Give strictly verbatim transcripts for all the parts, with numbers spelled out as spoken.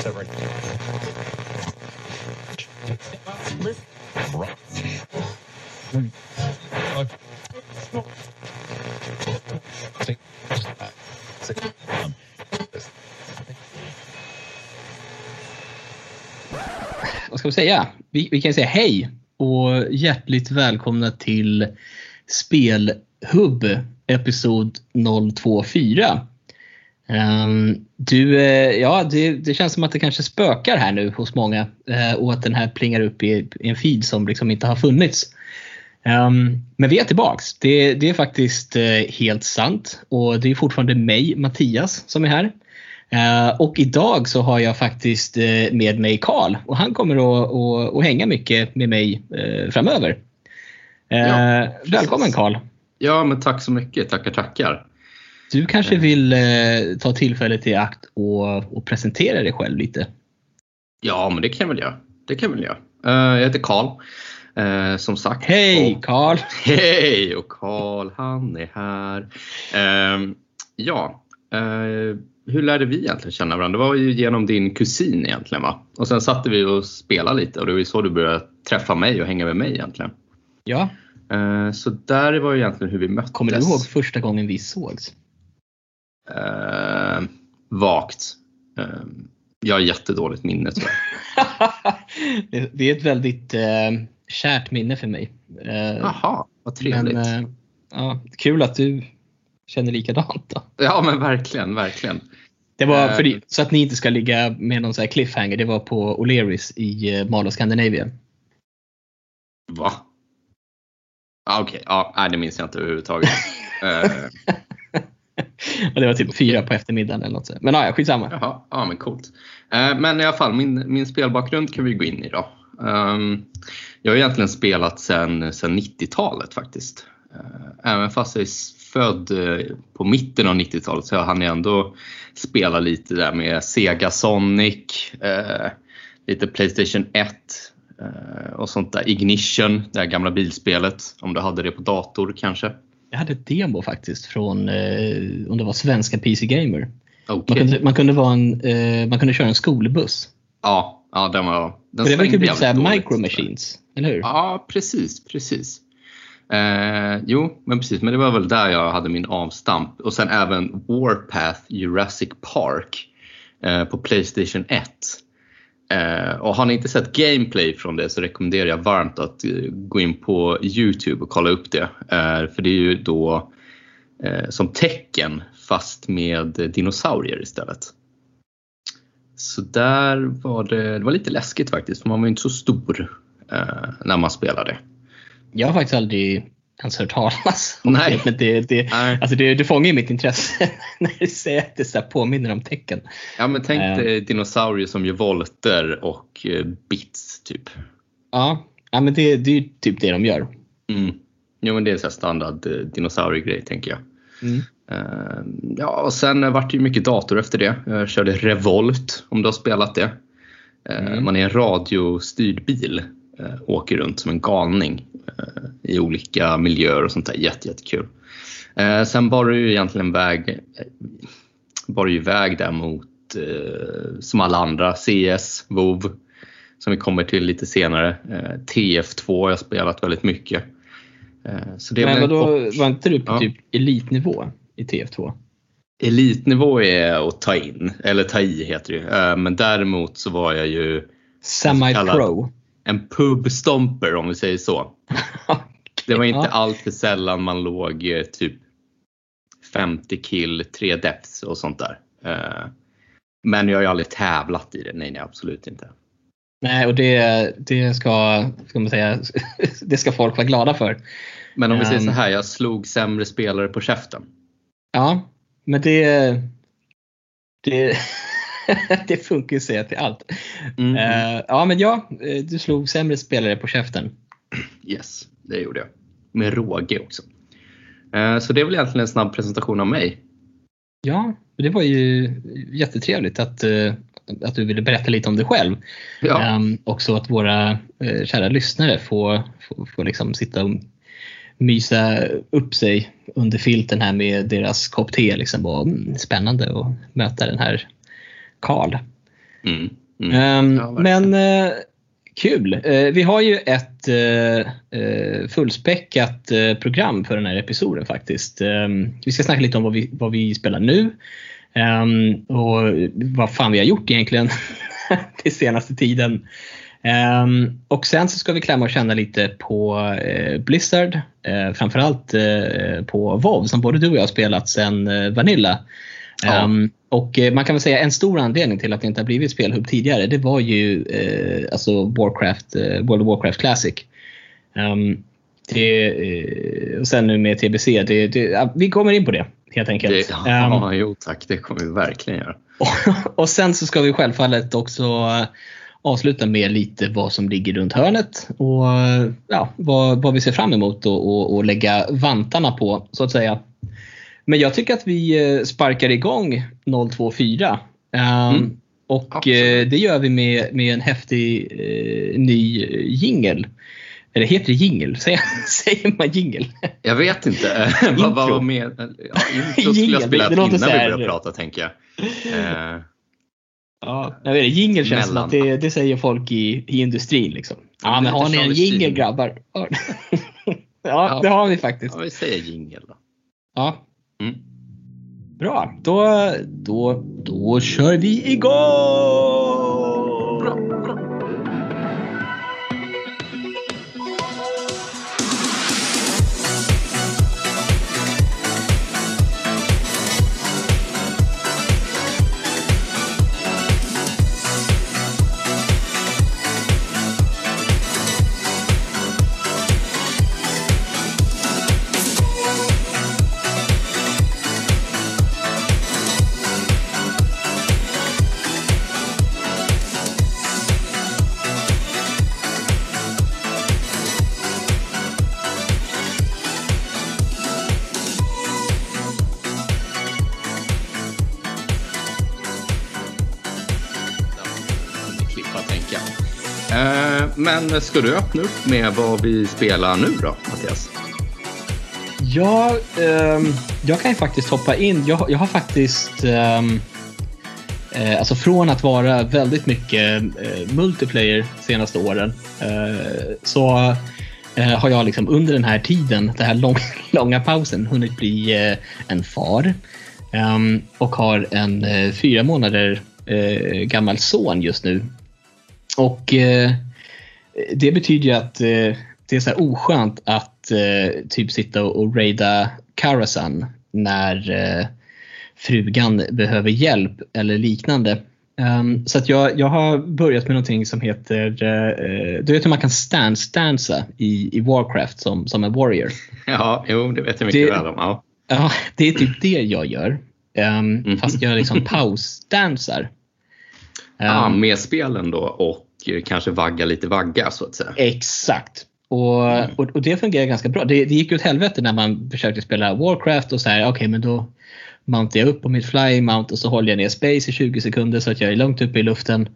Severin. Vad ska vi säga? Vi, vi kan säga hej och hjärtligt välkomna till Spelhub episod noll två fyra. Um, du, ja, det, det känns som att det kanske spökar här nu hos många uh, och att den här plingar upp i, i en feed som liksom inte har funnits. Um, men vi är tillbaks. Det, det är faktiskt uh, helt sant, och det är fortfarande mig, Mattias, som är här. Uh, och idag så har jag faktiskt uh, med mig Karl, och han kommer att, att, att hänga mycket med mig uh, framöver. Uh, ja, välkommen Karl. Ja, men tack så mycket. Tackar, tackar. Du kanske vill eh, ta tillfället i akt och, och presentera dig själv lite? Ja, men det kan jag väl göra. Det kan jag väl göra. Uh, jag heter Karl, uh, som sagt. Hej Karl! Hej! Och Karl, han är här. Uh, ja, uh, hur lärde vi egentligen känna varandra? Det var ju genom din kusin egentligen, va? Och sen satte vi och spelade lite, och det var ju så du började träffa mig och hänga med mig egentligen. Ja. Uh, så där var ju egentligen hur vi möttes. Kommer du ihåg första gången vi sågs? Uh, vagt. Uh, jag har jättedåligt minne, tror jag. det, det är ett väldigt uh, kärt minne för mig. Jaha, uh, vad trevligt. Men, uh, ja, kul att du känner likadant då. Ja, men verkligen, verkligen. Det var för uh, så att ni inte ska ligga med någon så här cliffhanger. Det var på O'Leary's i uh, Malmö, Skandinavien. Va? Ah, Okej, okay. ah, nej, det minns jag inte överhuvudtaget. uh, Och det var typ fyra på eftermiddagen eller något så. Men ja, skitsamma. Jaha, ja, men coolt. Eh, men i alla fall, min, min spelbakgrund kan vi gå in i då. Um, jag har egentligen spelat sedan nittiotalet faktiskt. Uh, även fast jag är född uh, på mitten av nittiotalet, så jag hann ändå spela lite där med Sega Sonic, uh, lite Playstation ett uh, och sånt där. Ignition, det här gamla bilspelet, om du hade det på dator kanske. Jag hade ett demo faktiskt från, eh, om det var svenska P C Gamer. Okay. Man kunde, man, kunde vara en, eh, man kunde köra en skolbuss. Ja, ja den var... Den det var ju typ såhär micro machines, eller hur? Ja, precis, precis. Eh, jo, men precis. Men det var väl där jag hade min avstamp. Och sen även Warpath Jurassic Park eh, på Playstation ett. Uh, och har ni inte sett gameplay från det, så rekommenderar jag varmt att uh, gå in på YouTube och kolla upp det. Uh, för det är ju då uh, som tecken fast med dinosaurier istället. Så där var det, det var lite läskigt faktiskt, för man var ju inte så stor uh, när man spelade. Jag har faktiskt aldrig ens hört talas. Nej. Men det, det, Nej. Alltså det, det fångar ju mitt intresse när du säger att det så här påminner om tecken. Ja, men tänk uh, dig dinosaurier som gör volter och bits typ. Ja, ja men det, det är ju typ det de gör. Mm. Jo, men det är så här standard dinosauriegrej, tänker jag. Mm. Uh, ja, och sen vart det ju mycket dator efter det. Jag körde Revolt, om du har spelat det. Uh, mm. Man är en radiostyrd bil. Åker runt som en galning i olika miljöer och sånt där. Jätte, jättekul. Sen bar det ju egentligen väg, bar det ju väg där mot, som alla andra, C S, WoW, som vi kommer till lite senare. T F två har jag spelat väldigt mycket. Så det. Men vadå, en... var inte du på ja. typ elitnivå i T F två? Elitnivå är att ta in, eller ta i heter det. Men däremot så var jag ju... semi-pro. En pubstomper, om vi säger så. Det var inte alltför sällan man låg typ femtio kill, tre depths och sånt där. Men jag har ju aldrig tävlat i det. Nej, nej, absolut inte. Nej, och det, det ska, ska man säga, det ska folk vara glada för. Men om vi säger så här, jag slog sämre spelare på käften. Ja, men det... det... det funkar ju säga till allt. Mm. Uh, ja, men ja, du slog sämre spelare på käften. Yes, det gjorde jag. Med råge också. Uh, så det är väl egentligen en snabb presentation av mig. Ja, det var ju jättetrevligt att, uh, att du ville berätta lite om dig själv. Ja. Um, också att våra uh, kära lyssnare får, får, får liksom sitta och mysa upp sig under filten här med deras kopp te. Liksom. Och, mm, spännande att möta den här Karl. Mm. Mm. Um, ja, men uh, kul. Uh, vi har ju ett uh, uh, fullspäckat uh, program för den här episoden faktiskt. Um, vi ska snacka lite om vad vi, vad vi spelar nu. Um, och vad fan vi har gjort egentligen den senaste tiden. Um, och sen så ska vi klämma och känna lite på eh, Blizzard, eh, framförallt eh, på WoW som både du och jag har spelat sedan eh, Vanilla. Ja. Um, och eh, man kan väl säga en stor anledning till att det inte har blivit Spelhub tidigare, det var ju eh, alltså Warcraft, eh, World of Warcraft Classic. Um, det, eh, och sen nu med T B C, det, det, ja, vi kommer in på det helt enkelt. Det, ja, um, jo tack, det kommer vi verkligen göra. Och, och sen så ska vi självfallet också avsluta med lite vad som ligger runt hörnet och ja, vad, vad vi ser fram emot och, och, och lägga vantarna på så att säga. Men jag tycker att vi sparkar igång noll två fyra mm. um, och Absolut. Det gör vi med, med en häftig eh, ny jingle. Eller heter det jingle? Säger, säger man jingle? Jag vet inte. Vad var med? Ja, intro skulle jag spela innan vi började prata, tänker jag. Uh. Ja, jag vet, jingle känns som att det, det säger folk i, i industrin liksom. Ja, ja men har ni en jingle grabbar? Ja, ja, det har vi faktiskt. Ja, vi säger jingle då. Ja. Mm. Bra, då, då, då kör vi igång! Bra, bra. Men ska du öppna upp med vad vi spelar nu då, Mattias? Ja, um, jag kan ju faktiskt hoppa in. Jag, jag har faktiskt, um, eh, alltså från att vara väldigt mycket eh, multiplayer senaste åren, eh, så eh, har jag liksom under den här tiden, den här lång, långa pausen, hunnit bli eh, en far. Um, och har en eh, fyra månader eh, gammal son just nu. Och eh, det betyder ju att eh, det är så här oskönt att eh, typ sitta och, och raida Karazhan när eh, frugan behöver hjälp eller liknande. Um, så att jag, jag har börjat med någonting som heter, eh, du vet hur man kan stand, stansa i, i Warcraft som, som en warrior. Ja, jo, det vet jag mycket det, väl om. Ja. ja, det är typ det jag gör. Um, mm. Fast jag liksom pausstansar. Um, ja, med spelen då och kanske vagga lite vagga så att säga. Exakt. Och, mm. och, och det fungerar ganska bra. Det, det gick ju åt helvete när man försökte spela Warcraft och så här, okej okay, men då mountar jag upp på mitt fly mount och så håller jag ner space i tjugo sekunder så att jag är långt uppe i luften.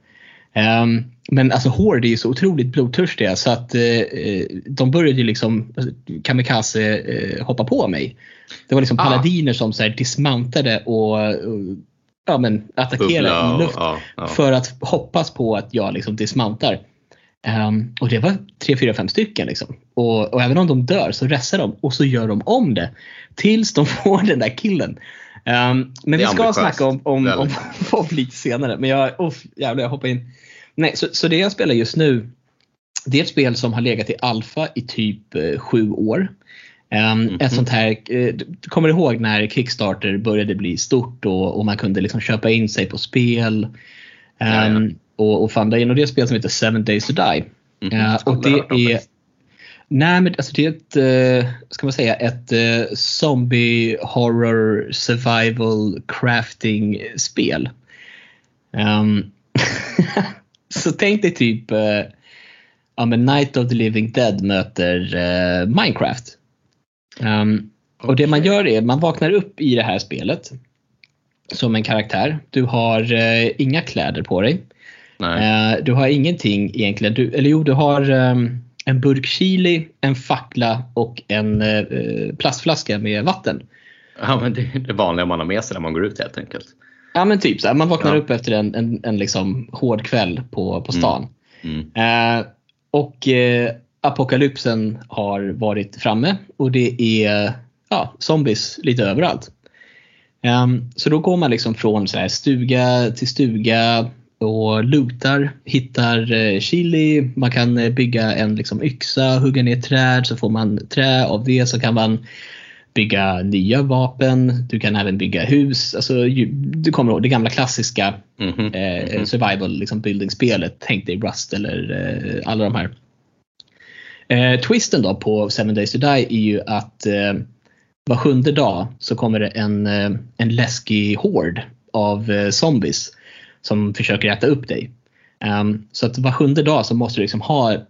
Um, men alltså Horde är ju så otroligt blodtörstiga så att uh, de började ju liksom kamikaze uh, hoppa på mig. Det var liksom ah. paladiner som så här dismountade och uh, ja, men attackera i luft ja, ja. För att hoppas på att jag liksom dismountar. Um, och det var tre, fyra, fem stycken liksom. Och, och även om de dör så restar de och så gör de om det tills de får den där killen. Um, men vi ska snacka om, om, om, om lite senare. Men jag, oh, jävlar, jag hoppar in. Nej, så, så det jag spelar just nu, det är ett spel som har legat i alfa i typ eh, sju år. Mm-hmm. Ett sånt här, kommer du ihåg när Kickstarter började bli stort och, och man kunde liksom köpa in sig på spel ja, ja. och, och funda in, och det är ett spel som heter Seven Days to Die. Mm-hmm. Och det är nej men alltså det är ett, ska man säga, ett zombie horror survival crafting spel. Um, så tänk dig typ ja, men Night of the Living Dead möter uh, Minecraft. Um, okay. Och det man gör är, man vaknar upp i det här spelet som en karaktär. Du har uh, inga kläder på dig. Nej. Uh, Du har ingenting egentligen du, eller jo, du har um, en burk chili, en fackla och en uh, plastflaska med vatten. Ja, men det är det vanliga man har med sig när man går ut helt enkelt. Ja, men typ så här, man vaknar ja. upp efter en, en, en liksom hård kväll på, på stan. Mm. Mm. Eh, och eh, apokalypsen har varit framme och det är ja, zombies lite överallt. Eh, så då går man liksom från så här, stuga till stuga och lootar, hittar eh, chili, man kan eh, bygga en liksom, yxa, hugga ner träd, så får man trä av det, så kan man bygga nya vapen, du kan även bygga hus, alltså, du kommer ihåg det gamla klassiska mm-hmm. eh, mm-hmm. survival liksom, building-spelet, tänk dig Rust eller eh, alla de här. Eh, twisten då på Seven Days to Die är ju att eh, var sjunde dag så kommer det en, eh, en läskig hord av eh, zombies som försöker äta upp dig. Um, så att var sjunde dag så måste du liksom ha eh,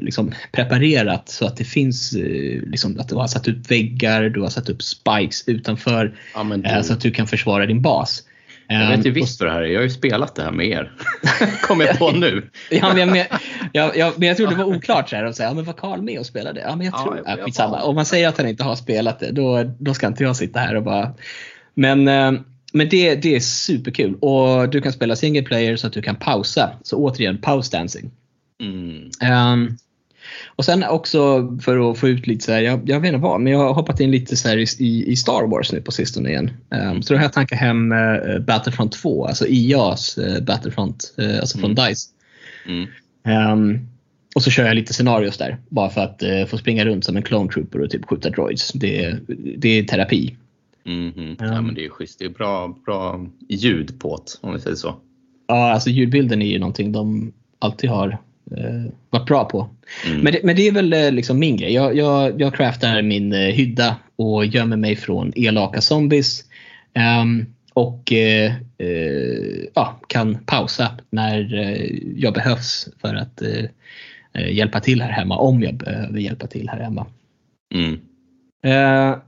liksom preparerat så att det finns eh, liksom att du har satt upp väggar, du har satt upp spikes utanför ja, men du... eh, så att du kan försvara din bas. Jag vet ju visst vad det här är. Jag har ju spelat det här med er. Kommer jag på nu. ja, men, jag, jag, jag, men jag tror det var oklart så här. De säger, ja, men var Karl med och spelade? Ja, men jag tror ja, jag, jag, jag... Om man säger att han inte har spelat det, då, då ska inte jag sitta här och bara... Men... Eh, Men det, det är superkul. Och du kan spela single player så att du kan pausa. Så återigen, pause dancing. Mm. Um, och sen också för att få ut lite så här, jag, jag vet inte vad, men jag har hoppat in lite så här i, i Star Wars nu på sistone igen. Um, mm. Så då har jag tankat hem uh, Battlefront två, alltså I A's uh, Battlefront, uh, alltså mm. från DICE. Mm. Um, och så kör jag lite scenarios där, bara för att uh, få springa runt som en clone trooper och typ skjuta droids. Det, det är terapi. Mm-hmm. Ja, men det är ju schysst. Det är bra, bra ljud på det, om vi säger så. Ja, alltså ljudbilden är ju någonting de alltid har eh, varit bra på. Mm. Men, det, men det är väl eh, liksom min grej. Jag, jag, jag craftar min eh, hydda och gömmer mig från elaka zombies. Eh, och eh, eh, ja, kan pausa när eh, jag behövs för att eh, hjälpa till här hemma. Om jag behöver hjälpa till här hemma. Mm. Eh,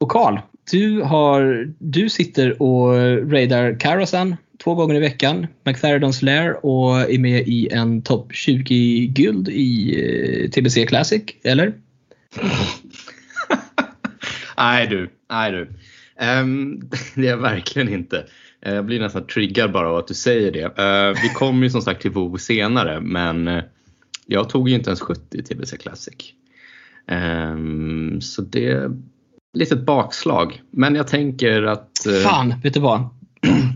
och Karl, Du, har, du sitter och raidar Karazhan två gånger i veckan, McFarland's Lair, och är med i en topp tjugo-guld i T B C Classic, eller? Nej du, nej du. Um, det är jag verkligen inte. Jag blir nästan triggad bara av att du säger det. Uh, vi kommer ju som sagt till WoW senare, men jag tog ju inte ens sjuttio i T B C Classic. Um, så det... Litet bakslag, men jag tänker att... Uh... Fan, vet du vad?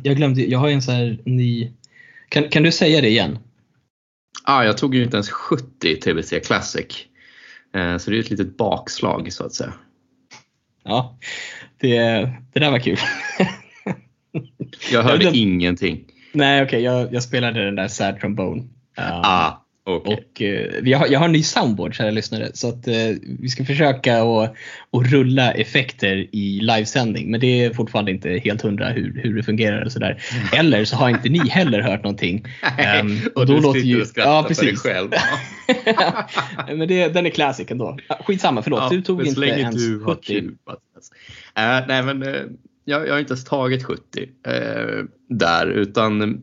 Jag glömde, jag har en så här ny... Kan, kan du säga det igen? Ja, ah, jag tog ju inte ens sjuttio i T B C Classic. Uh, så det är ett litet bakslag, så att säga. Ja, det, det där var kul. Jag hörde jag, ingenting. Nej, okej, okay, jag, jag spelade den där sad trombone. Uh, ah, okay. Och uh, jag, har, jag har en ny soundboard, kära lyssnare. Så att uh, vi ska försöka att, att rulla effekter i livesändning. Men det är fortfarande inte helt hundra hur, hur det fungerar och sådär. Mm. Eller så har inte ni heller hört någonting. Nej, um, och då du låter ju... skratta ja, precis. För dig själv. Men det, den är classic ändå. Skitsamma, förlåt. Ja, du tog inte ens du sjuttio. Kul, alltså. uh, nej, men uh, jag, jag har inte ens tagit sjuttio uh, där. Utan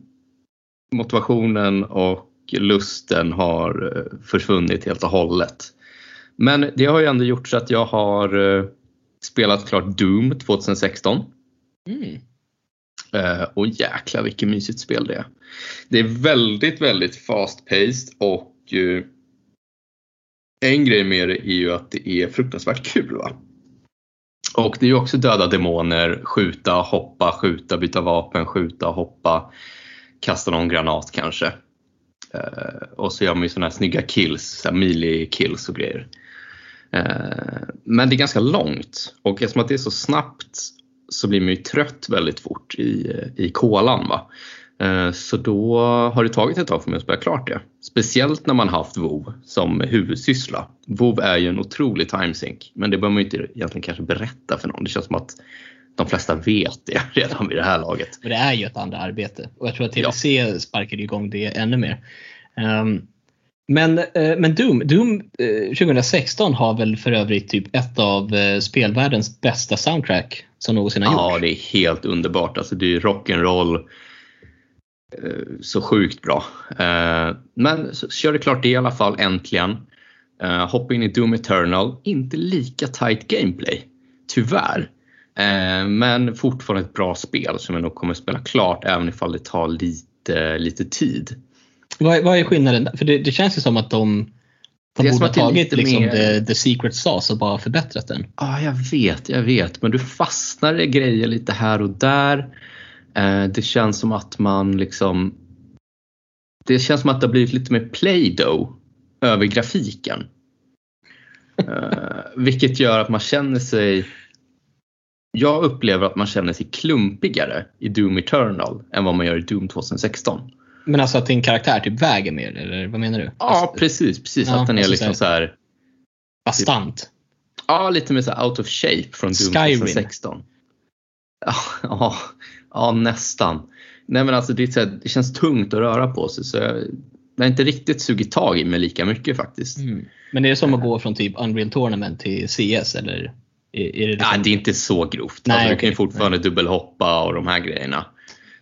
motivationen och lusten har försvunnit helt och hållet. Men det har ju ändå gjort så att jag har spelat klart Doom tjugo sexton. Mm. Och jäkla vilket mysigt spel det är. Det är väldigt, väldigt fast-paced. Och en grej med det är ju att det är fruktansvärt kul, va? Och det är ju också döda demoner. Skjuta, hoppa, skjuta, byta vapen, skjuta, hoppa. Kasta någon granat kanske. Uh, och så gör man ju sådana här snygga kills, så här melee kills och grejer. Uh, men det är ganska långt. Och eftersom att det är så snabbt så blir man ju trött väldigt fort i, i kolan, va? Uh, så då har det tagit ett tag för mig att spela klart det. Speciellt när man haft WoW som huvudsyssla. WoW är ju en otrolig timesink. Men det bör man ju inte egentligen kanske berätta för någon. Det känns som att de flesta vet det redan vid det här laget. Men det är ju ett andra arbete. Och jag tror att T B C ja. sparkade igång det ännu mer. Um, men, uh, men Doom, Doom uh, tjugo sexton har väl för övrigt typ ett av uh, spelvärldens bästa soundtrack som någonsin har ja, gjort. Ja, det är helt underbart. Alltså, det är ju rock'n'roll uh, så sjukt bra. Uh, men så kör det klart det i alla fall äntligen. Uh, hoppa in i Doom Eternal. Inte lika tight gameplay, tyvärr. Eh, men fortfarande ett bra spel som jag nog kommer att spela klart även ifall det tar lite, lite tid. Vad är, vad är skillnaden? För det, det känns ju som att de... De det borde ha tagit liksom mer... the, the secret sauce och bara förbättrat den. Ja, ah, jag vet, jag vet. Men du fastnar i grejer lite här och där. Eh, det känns som att man liksom... Det känns som att det har blivit lite mer Play-Doh över grafiken. eh, vilket gör att man känner sig... Jag upplever att man känner sig klumpigare i Doom Eternal än vad man gör i Doom tjugohundrasexton. Men alltså att din karaktär typ väger mer, eller vad menar du? Ja, alltså, precis, precis ja, att den är liksom så här bastant. Typ, ja, lite mer så här out of shape från Doom tjugohundrasexton. Ja, ja, ja, nästan. Nej, men alltså det, är så här, det känns tungt att röra på sig, så jag, jag har inte riktigt sugit tag i mig lika mycket faktiskt. Mm. Men är det som att gå från typ Unreal Tournament till C S eller är, är det liksom... Nej, det är inte så grovt. Nej, alltså, okay. Du kan ju fortfarande Nej. dubbelhoppa och de här grejerna.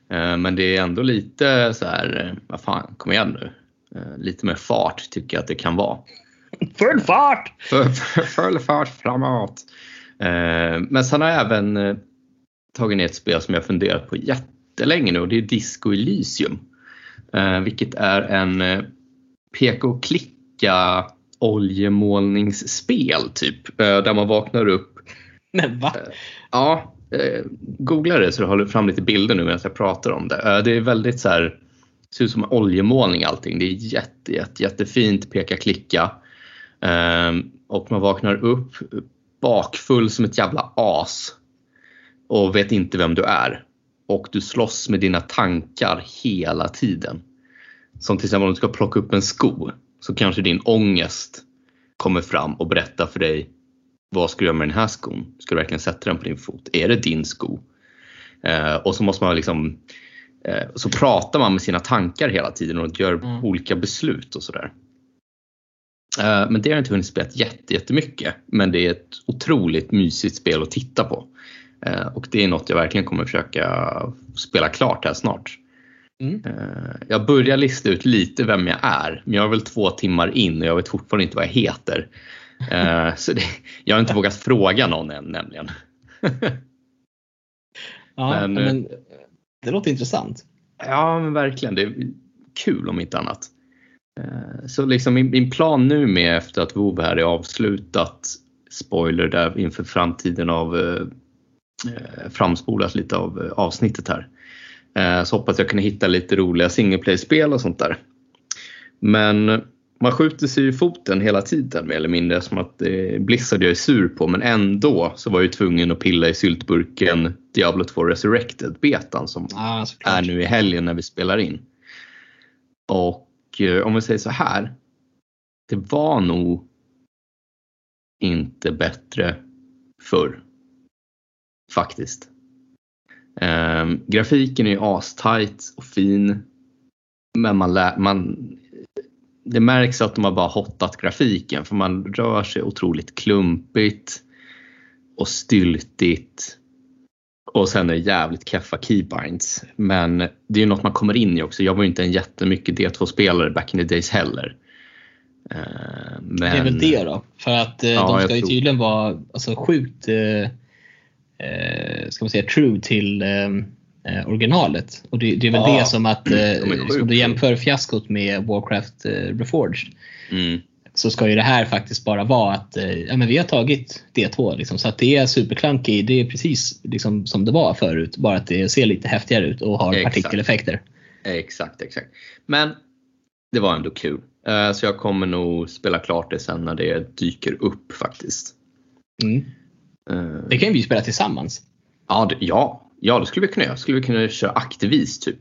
Men det är ändå lite så här, vad fan, kom igen nu. Lite mer fart tycker jag att det kan vara. Full fart! Full fart framåt. Men sen har jag även tagit ner ett spel som jag funderat på jättelänge nu. Och det är Disco Elysium. Vilket är en peka och klicka oljemålningsspel typ. Där man vaknar upp. Men va? Ja. Googla det så du håller fram lite bilder nu medan jag pratar om det. Det är väldigt så här, ser ut som oljemålning allting. Det är jätte, jätte, jättefint, peka, klicka. Och man vaknar upp bakfull som ett jävla as och vet inte vem du är. Och du slåss med dina tankar hela tiden. Som till exempel om du ska plocka upp en sko, så kanske din ångest kommer fram och berättar för dig: vad ska du göra med den här skon? Ska du verkligen sätta den på din fot? Är det din sko? Eh, och så måste man liksom... Eh, så pratar man med sina tankar hela tiden och gör mm. olika beslut och sådär. Eh, men det har inte hunnit spela jätte, jättemycket. Men det är ett otroligt mysigt spel att titta på. Eh, och det är något jag verkligen kommer försöka spela klart här snart. Mm. Eh, jag börjar lista ut lite vem jag är. Men jag är väl två timmar in och jag vet fortfarande inte vad jag heter. Uh, så det, jag har inte vågat fråga någon än nämligen. Ja, men, men det låter intressant. Ja, men verkligen, det är kul om inte annat. uh, Så liksom min, min plan nu med efter att WoW här är avslutat, spoiler där inför framtiden av uh, framspolat lite av uh, avsnittet här, uh, så hoppas jag kunna hitta lite roliga singleplay-spel och sånt där. Men man skjuter sig i foten hela tiden mer eller mindre, som att eh, Blizzard jag är sur på. Men ändå så var jag ju tvungen att pilla i syltburken Diablo två Resurrected-betan som ah, är nu i helgen när vi spelar in. Och eh, om vi säger så här, det var nog inte bättre förr faktiskt. Eh, grafiken är ju astajt och fin, men man lä- man det märks att de har bara hottat grafiken, för man rör sig otroligt klumpigt och styltigt. Och sen är det jävligt keffa keybinds. Men det är ju något man kommer in i också. Jag var ju inte en jättemycket D två-spelare back in the days heller. Men... Det är väl det då. För att eh, ja, de ska ju tror... tydligen vara alltså, sjukt eh, ska man säga, true till eh, originalet. Och det, det är väl ja, det som att eh, som du jämför fiaskot med Warcraft eh, Reforged. Mm. Så ska ju det här faktiskt bara vara att eh, ja, men vi har tagit D två liksom, så att det är superklanky. Det är precis liksom, som det var förut, bara att det ser lite häftigare ut och har exakt. partikeleffekter. Exakt, exakt. Men det var ändå kul. Uh, så jag kommer nog spela klart det sen när det dyker upp faktiskt. Mm. Uh. Det kan vi spela tillsammans. Ja, det, ja. Ja, det skulle vi kunna göra. Skulle vi kunna köra aktivist typ?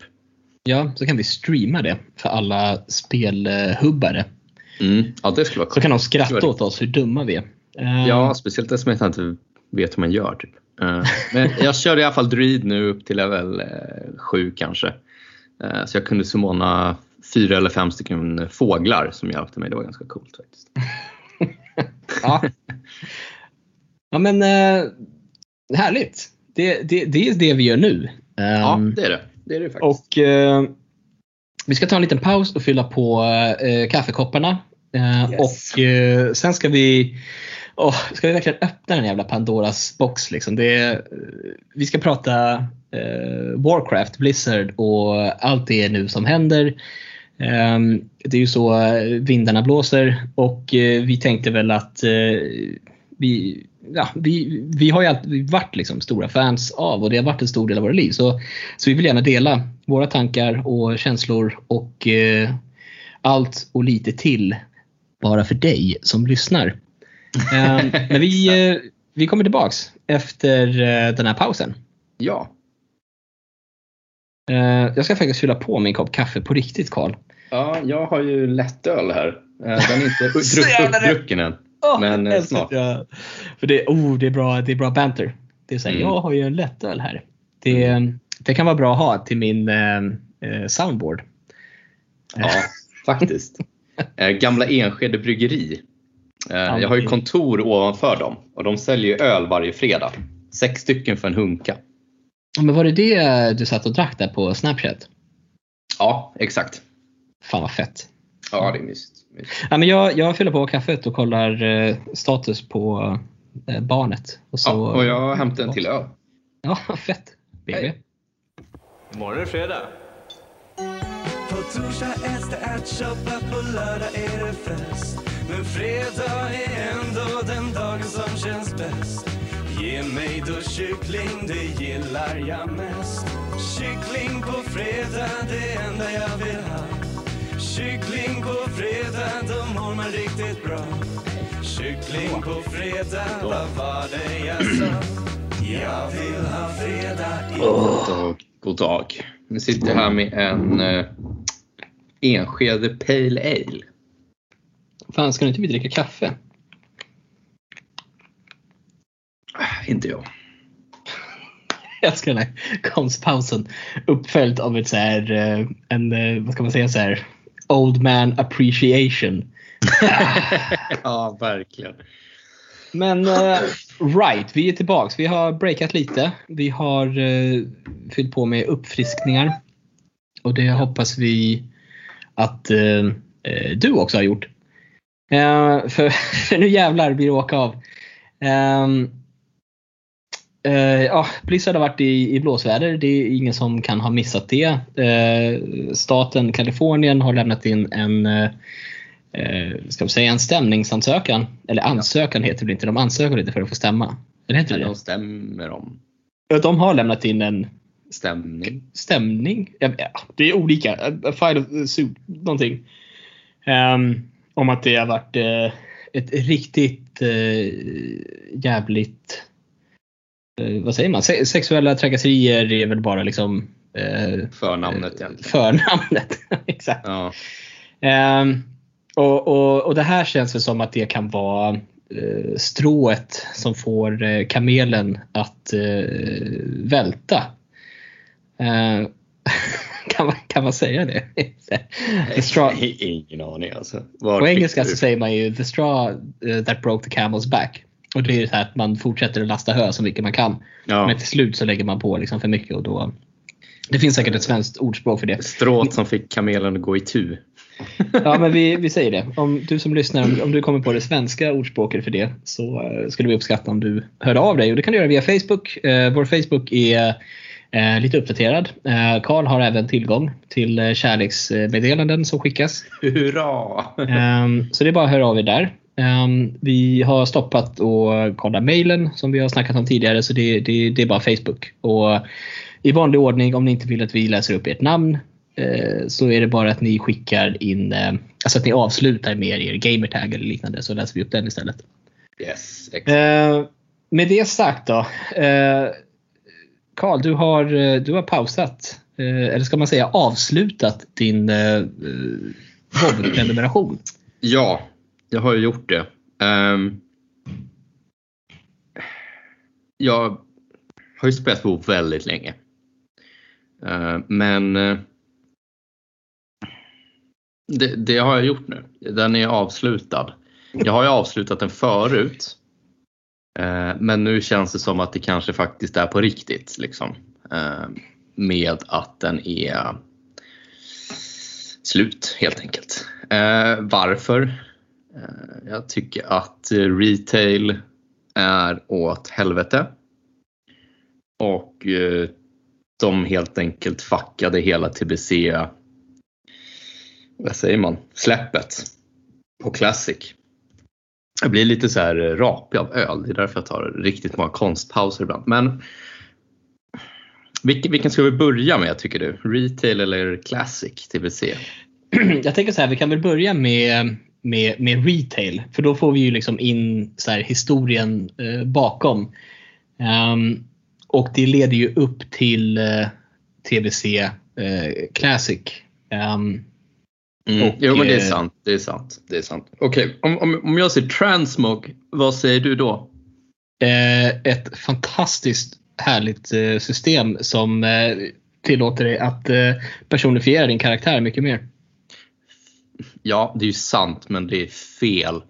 Ja, så kan vi streama det för alla spelhubbare. Mm. Ja, det skulle vara kul. Så kan de skratta åt oss hur dumma vi är. Ja, speciellt det som jag inte vet hur man gör typ. Men jag körde i alla fall druid nu upp till level sju kanske. Så jag kunde summona fyra eller fem stycken fåglar som hjälpte mig. Det var ganska coolt faktiskt. Ja. Ja, men härligt. Det, det, det är det vi gör nu. Ja, det är det. Det är det faktiskt. Och eh, vi ska ta en liten paus och fylla på eh, kaffekopparna. Eh, yes. Och eh, sen ska vi oh, ska vi verkligen öppna den jävla Pandoras box liksom? Det är, vi ska prata eh, Warcraft, Blizzard och allt det nu som händer. eh, Det är ju så vindarna blåser. Och eh, vi tänkte väl att eh, vi, ja, vi, vi har ju alltid varit liksom stora fans av, och det har varit en stor del av våra liv. Så, så vi vill gärna dela våra tankar och känslor och eh, allt och lite till, bara för dig som lyssnar. Men vi, vi kommer tillbaks efter den här pausen. Ja. Jag ska faktiskt fylla på min kopp kaffe på riktigt, Karl. Ja, jag har ju lättöl här. Den är inte drucken än. Oh, men snart. Jag. För det, oh, det är bra, det är bra banter. Det är så här, mm. jag har ju en lättöl här. Det, mm. det kan vara bra att ha till min eh, soundboard. Ja, faktiskt. Gamla Enskede bryggeri. Jag har ju kontor ovanför dem, och de säljer ju öl varje fredag. Sex stycken för en hunka. Men var det det du satt och drack där på Snapchat? Ja, exakt. Fan vad fett. Ja, det är mysigt. Ja, men jag, jag fyller på kaffet och kollar status på barnet. Och så... ja, och jag hämtar en till öl. Ja, fett. B B. Imorgon är fredag. På torsdag äts det ärtshoppa, på lördag är det fest. Men fredag är ändå den dagen som känns bäst. Ge mig då kyckling, det gillar jag mest. Kyckling på fredag, det enda jag vill ha. Kyckling på fredag, då mår man riktigt bra. Kyckling på fredag, vad var det jag sa? Jag vill ha fredag i oh. God dag, god dag. Nu sitter jag här med en eh, Enskede Pale Ale. Fan, ska du inte vi dricka kaffe? Inte jag. Jag ska den här konstpausen uppföljd av ett så här, en, vad ska man säga, så här old man appreciation. Ja, verkligen. Men uh, right, vi är tillbaks. Vi har breakat lite. Vi har uh, fyllt på med uppfriskningar. Och det hoppas vi att uh, uh, du också har gjort. Uh, för, för nu jävlar blir det åka av. Uh, uh, uh, Blizzard har varit i, i blåsväder. Det är ingen som kan ha missat det. Uh, staten Kalifornien har lämnat in en... Uh, ska vi säga en stämningsansökan. Eller ansökan heter det inte. De ansöker lite för att få stämma. Eller heter det? De stämmer om. De har lämnat in en stämning. Stämning? Ja, det är olika. File of suit, någonting. Um, om att det har varit uh, ett riktigt uh, jävligt uh, vad säger man? Se- sexuella trakasserier är väl bara liksom uh, förnamnet egentligen. Förnamnet, exakt. Ja. Um, Och, och, och det här känns väl som att det kan vara eh, strået som får eh, kamelen att eh, välta. Eh, kan, man, kan man säga det? The straw... Ingen aning alltså. Var på engelska du? Så säger man ju the straw that broke the camel's back. Och det är ju så här att man fortsätter att lasta hö så mycket man kan. Ja. Men till slut så lägger man på liksom för mycket och då... Det finns säkert ett svenskt ordspråk för det. Strået som fick kamelen att gå i tu. Ja, men vi, vi säger det. Om du som lyssnar, om, om du kommer på det svenska ordspråket för det, så uh, skulle vi uppskatta om du hörde av dig. Och det kan du göra via Facebook. Uh, vår Facebook är uh, lite uppdaterad. uh, Karl har även tillgång till uh, kärleksmeddelanden som skickas. Hurra! um, Så det är bara att höra av er där. um, Vi har stoppat och kollat mejlen som vi har snackat om tidigare. Så det, det, det är bara Facebook. Och uh, i vanlig ordning, om ni inte vill att vi läser upp ert namn, så är det bara att ni skickar in, alltså att ni avslutar med er gamertag eller liknande, så läser vi upp den istället. Yes, exactly. Med det sagt då, Karl, du har, du har pausat, eller ska man säga avslutat din hobbyprenumeration. Ja, jag har ju gjort det. Jag har ju spelat på väldigt länge, men Det, det har jag gjort nu. Den är avslutad. Jag har ju avslutat den förut. Eh, men nu känns det som att det kanske faktiskt är på riktigt. Liksom. Eh, med att den är slut helt enkelt. Eh, varför? Jag tycker att retail är åt helvete. Och de helt enkelt fuckade hela T B C, vad säger man, släppet på Classic. Jag blir lite så här rapig av öl. Det är därför jag tar riktigt många konstpauser ibland. Men vilken, vilken ska vi börja med, tycker du? Retail eller Classic T B C? Jag tänker så här, vi kan väl börja med, med, med retail. För då får vi ju liksom in så här historien eh, bakom. Um, och det leder ju upp till eh, T B C eh, Classic. Um, Mm. Och, jo men det är sant, det är sant, det är sant. Okej, okay. om, om, om jag säger transmog, vad säger du då? Ett fantastiskt härligt system som tillåter dig att personifiera din karaktär mycket mer. Ja, det är ju sant, men det är fel.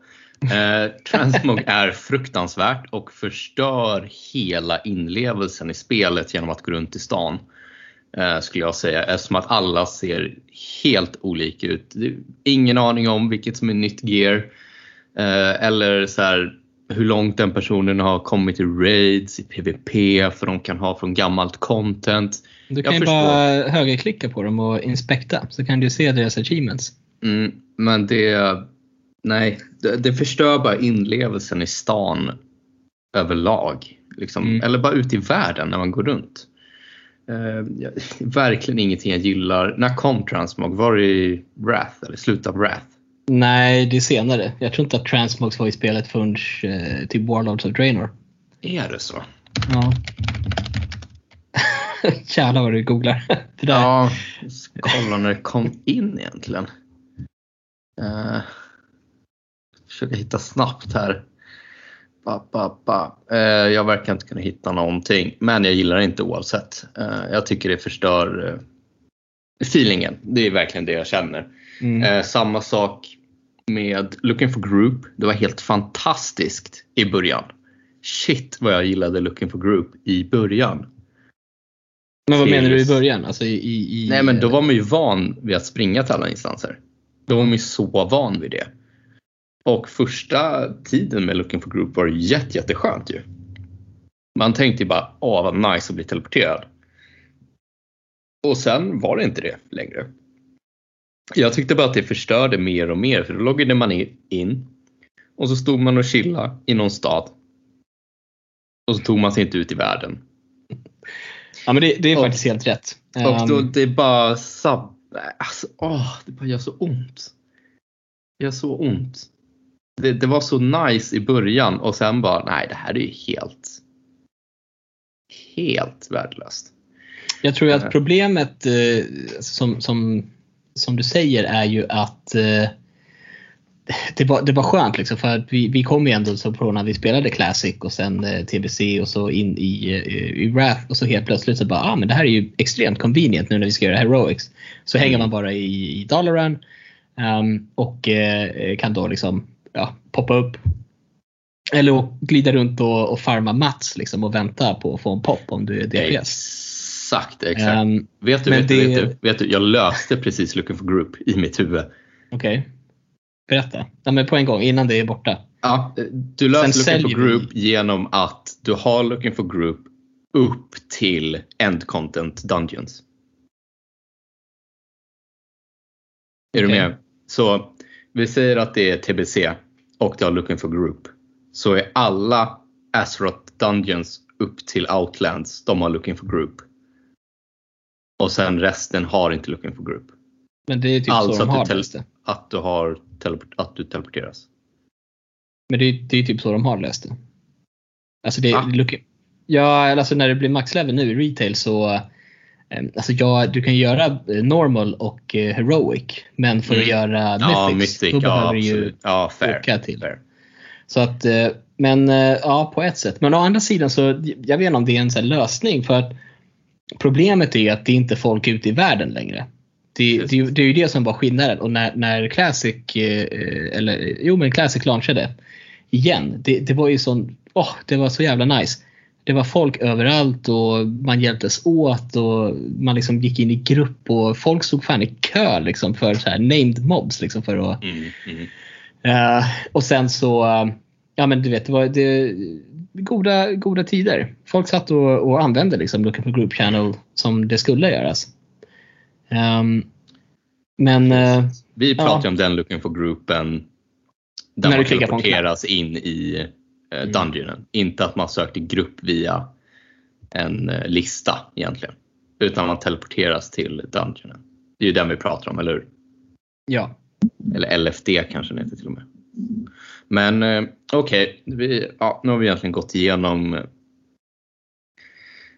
Transmog är fruktansvärt och förstör hela inlevelsen i spelet genom att gå runt i stan, skulle jag säga, eftersom att alla ser helt olika ut. Ingen aning om vilket som är nytt gear, eller så här, hur långt den personen har kommit i raids, i PvP, för de kan ha från gammalt content. Du kan jag ju bara högerklicka på dem och inspekta, så kan du se deras achievements. Mm, men det, nej, det, det förstör bara inlevelsen i stan överlag liksom. Mm. Eller bara ut i världen när man går runt. Uh, ja, verkligen ingenting jag gillar. När kom transmog? Var det i Wrath eller slutet av Wrath? Nej, det är senare. Jag tror inte att transmog var i spelet förrän uh, till Warlords of Draenor. Är det så? Ja. Jävlar vad du googlar. Det där. Ja, kolla när det kom in egentligen. uh, Försöker hitta snabbt här. Ba, ba, ba. Eh, jag verkar inte kunna hitta någonting. Men jag gillar det inte oavsett. eh, Jag tycker det förstör eh, feelingen, det är verkligen det jag känner. Mm. eh, Samma sak med Looking for Group. Det var helt fantastiskt i början. Shit vad jag gillade Looking for Group i början. Men vad Feels. menar du i början? Alltså i, i, i... Nej, men då var man ju van vid att springa till alla instanser. Då var man ju så van vid det. Och första tiden med Looking for Group var jätte, jätteskönt ju. Man tänkte ju bara, åh vad nice att bli teleporterad. Och sen var det inte det längre. Jag tyckte bara att det förstörde mer och mer. För då loggade man in. Och så stod man och chillade i någon stad. Och så tog man sig inte ut i världen. Ja, men det, det är och, faktiskt helt rätt. Och då det är bara sab- alltså, åh, det bara gör så ont. Det gör så ont. Det, det var så nice i början. Och sen bara, nej det här är ju helt Helt värdelöst. Jag tror att problemet eh, som, som, som du säger är ju att eh, det, var, det var skönt liksom. För att vi, vi kom ju ändå så på när vi spelade Classic och sen eh, T B C och så in i, i, i Wrath. Och så helt plötsligt så bara, ah, men det här är ju extremt convenient nu när vi ska göra Heroics. Så mm. hänger man bara i, i Dalaran um, Och eh, kan då liksom Ja, poppa upp eller glida runt och, och farma mats liksom, och vänta på att få en pop om du är D P S. Exakt, exakt. Um, vet, du, vet, det... du, vet, du, vet du, jag löste precis Looking for Group i mitt huvud. Okej, okay. Berätta. Ja, men på en gång, innan det är borta. Ja, du löser Looking for Group vi... genom att du har Looking for Group upp till End Content Dungeons. Är okay. Du med? Så vi säger att det är T B C och det är Looking for Group. Så är alla Azeroth Dungeons upp till Outlands, de har Looking for Group. Och sen resten har inte Looking for Group. Men det är typ alltså så att de har löst det. Att du, har teleport- att du teleporteras. Men det är, det är typ så de har löst det. Alltså det är ah. looking- ja, alltså när det blir maxlevel nu i retail så... Alltså jag, du kan göra normal och heroic, men för att mm. göra mythics, ja, mythic, då behöver ja, du ju ja, fair, åka till fair. Så att, men ja, på ett sätt. Men å andra sidan så, jag vet inte om det är en sån här lösning. För att problemet är att det är inte folk ute i världen längre. Det, det, det är ju det som var skillnaden. Och när, när Classic eller, jo men Classic launchade igen, det, det var ju sån, åh, oh, det var så jävla nice. Det var folk överallt och man hjälptes åt och man liksom gick in i grupp och folk stod fan i kö liksom för så här named mobs liksom för att mm, mm. Uh, och sen så, uh, ja men du vet, det var det, goda, goda tider. Folk satt och, och använde liksom Looking for Group Channel som det skulle göras. Um, men uh, vi pratar ju ja. om den Looking for Groupen där när man kan rapporteras in i uh, dungeonen. Mm. Inte att man sökte grupp via en uh, lista egentligen, utan man teleporteras till dungeonen. Det är ju den vi pratar om, eller hur? Ja. Eller L F D kanske det heter till och med. Men eh, okej, okay. ja, nu har vi egentligen gått igenom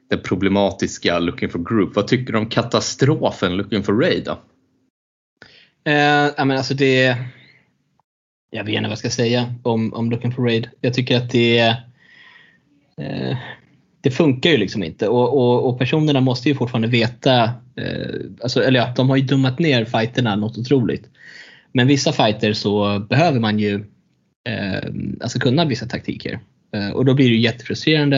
den problematiska Looking for Group. Vad tycker du om katastrofen Looking for Raid då? Eh, I mean, alltså det, jag vet inte vad jag ska säga om, om Looking for Raid. Jag tycker att det eh, det funkar ju liksom inte. Och, och, och personerna måste ju fortfarande veta eh, alltså, eller ja, de har ju dummat ner fighterna något otroligt. Men vissa fighter så behöver man ju eh, alltså kunna vissa taktiker. Eh, och då blir det ju jättefrustrerande.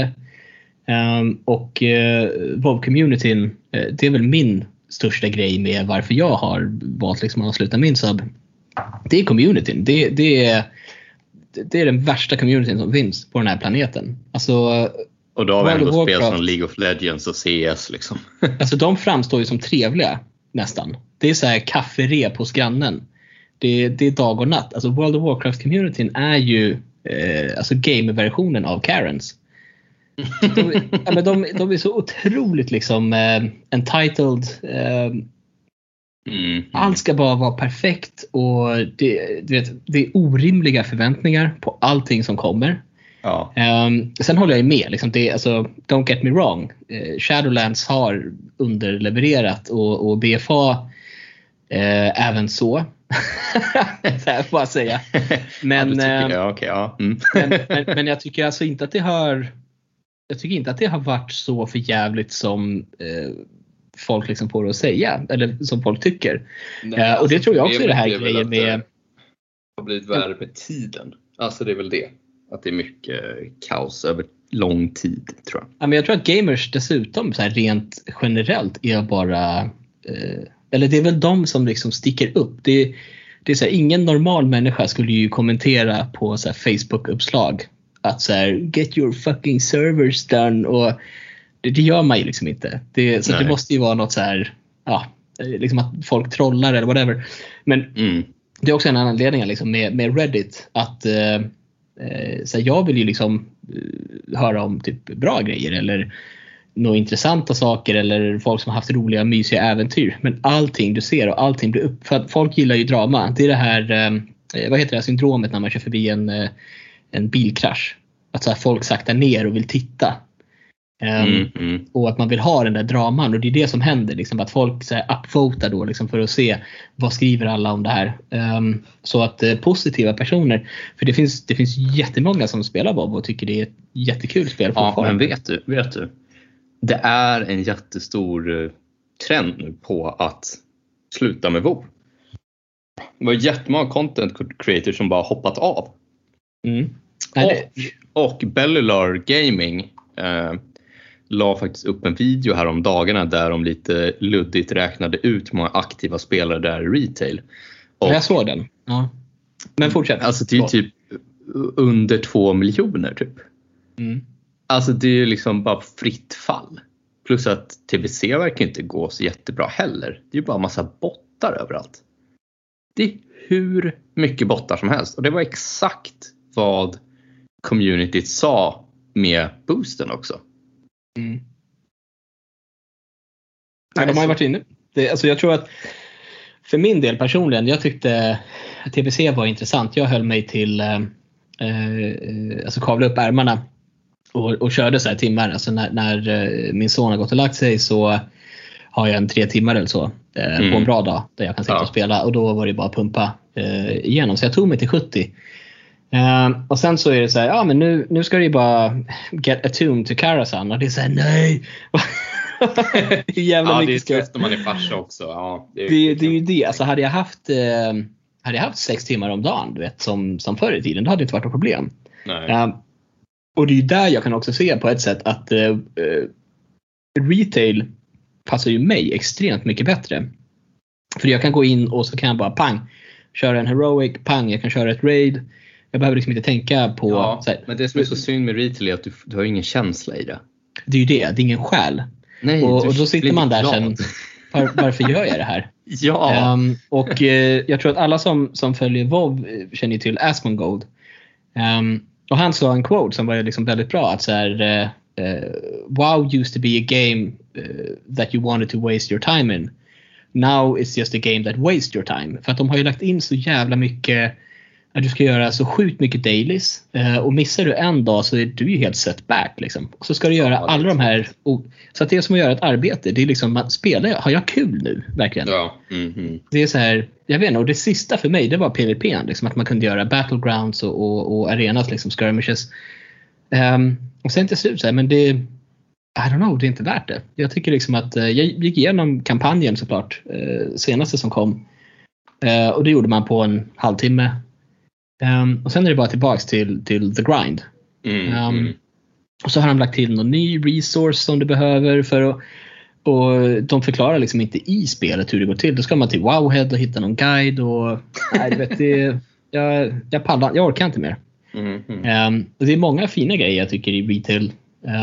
Eh, och eh, WoW-communityn, eh, det är väl min största grej med varför jag har valt liksom att sluta min sub. Det är communityn. Det, det, är, det är den värsta communityn som finns på den här planeten. Alltså, och då har vi ändå spel som League of Legends och C S liksom. Alltså de framstår ju som trevliga nästan. Det är så här kafferep hos grannen. Det, det är dag och natt. Alltså World of Warcraft-communityn är ju eh, alltså game-versionen av Karens. De, ja, men de, de är så otroligt liksom eh, entitled. Eh, mm. Allt ska bara vara perfekt. Och det, du vet, det är orimliga förväntningar på allting som kommer. Ja. Eh, sen håller jag med. Liksom, det, alltså, don't get me wrong. Eh, Shadowlands har underlevererat och, och B F A eh, även så. Så här får jag säga. Men, ja, tycker, ja, okay, ja. Mm. men, men, men jag tycker alltså inte att det har Jag tycker inte att det har varit så förjävligt som eh, folk liksom får att säga, eller som folk tycker. Nej, eh, och alltså, det tror jag också är det här grejen med det har blivit värre med tiden. Alltså det är väl det, att det är mycket kaos över lång tid, tror jag. Ja, men jag tror att gamers dessutom så här, rent generellt är bara eh, eller det är väl de som liksom sticker upp. Det, det är så här, ingen normal människa skulle ju kommentera på så här Facebook-uppslag att så här, get your fucking servers done. Och det, det gör man ju liksom inte. Det, så det måste ju vara något så här, ja, liksom att folk trollar eller whatever. Men mm. det är också en anledning liksom med, med Reddit att eh, så här, jag vill ju liksom höra om typ bra grejer eller några intressanta saker eller folk som har haft roliga, mysiga äventyr. Men allting du ser och allting blir upp, för att folk gillar ju drama. Det är det här, eh, vad heter det här syndromet när man kör förbi en, eh, en bilkrasch. Att så här, folk saktar ner och vill titta. Um, mm, mm. Och att man vill ha den där draman. Och det är det som händer, liksom, att folk så här, upvotar då, liksom, för att se vad skriver alla om det här. Um, så att eh, positiva personer, för det finns, det finns jättemånga som spelar WoW och tycker det är ett jättekul spel. Ja, men vet du, vet du det är en jättestor trend nu på att sluta med WoW. Det var jättemånga content creators som bara hoppat av. Mm. Och, och Bellular Gaming eh, la faktiskt upp en video här om dagarna där de lite luddigt räknade ut många aktiva spelare där i retail. Och, jag såg den. Ja. Men fortsätt. Alltså det är typ under två miljoner typ. Mm. Alltså det är ju liksom bara fritt fall. Plus att T B C verkar inte gå så jättebra heller. Det är ju bara en massa bottar överallt. Det är hur mycket bottar som helst. Och det var exakt vad communityt sa med boosten också. Mm. Nej, de har ju varit inne. Det, alltså jag tror att för min del personligen, jag tyckte att T B C var intressant. Jag höll mig till eh, eh, alltså kavla upp ärmarna. Och, och körde så här timmar. Alltså när, när min son har gått och lagt sig så har jag en tre timmar eller så eh, mm. på en bra dag där jag kan sitta ja. och spela. Och då var det bara att pumpa eh, igenom. Så jag tog mig till sjuttio. Eh, och sen så är det så här, ja men nu, nu ska det ju bara get attuned to Karazhan. Och det är så här, nej! Jävla ja, mycket det är stress när man är farsa också. Ja, det, är det, det är ju det. Alltså hade jag haft, eh, hade jag haft sex timmar om dagen, du vet, som, som förr i tiden, då hade det inte varit något problem. Nej. Eh, Och det är ju där jag kan också se på ett sätt att eh, retail passar ju mig extremt mycket bättre. För jag kan gå in och så kan jag bara pang köra en heroic, pang, jag kan köra ett raid. Jag behöver liksom inte tänka på ja, så här, men det som är så synd med Ridley är att du, du har ingen känsla i det. Det är ju det, det är ingen själ. Nej, och, och då sitter man där sen, var, varför gör jag det här? Ja. Um, och uh, jag tror att alla som, som följer WoW känner till Asmongold. Um, och han sa en quote som var liksom väldigt bra, att så här, uh, uh, WoW used to be a game uh, that you wanted to waste your time in. Now it's just a game that wastes your time. För att de har ju lagt in så jävla mycket att du ska göra så sjukt mycket dailies, och missar du en dag så är du ju helt set back liksom. Och så ska du göra ja, alla de här, så att det är som att göra ett arbete. Det är liksom, man spelar, har jag kul nu verkligen? Ja. Mm-hmm. Det är så här, jag vet inte, och det sista för mig det var PvP liksom, att man kunde göra battlegrounds och, och, och arenas liksom, skirmishes. Um, och sen till slut så här, men det I don't know, det är inte värt det. Jag tycker liksom att jag gick igenom kampanjen såklart, eh, senaste som kom. Eh, och det gjorde man på en halvtimme. Um, och sen är det bara tillbaks till, till the grind. Mm, um, mm. Och så har de lagt till någon ny resource som du behöver för att, och de förklarar liksom inte i spelet hur det går till. Då ska man till Wowhead och hitta någon guide och nej, vet det, jag, jag pallar, jag orkar inte mer. Mm, mm. Um, och det är många fina grejer jag tycker i retail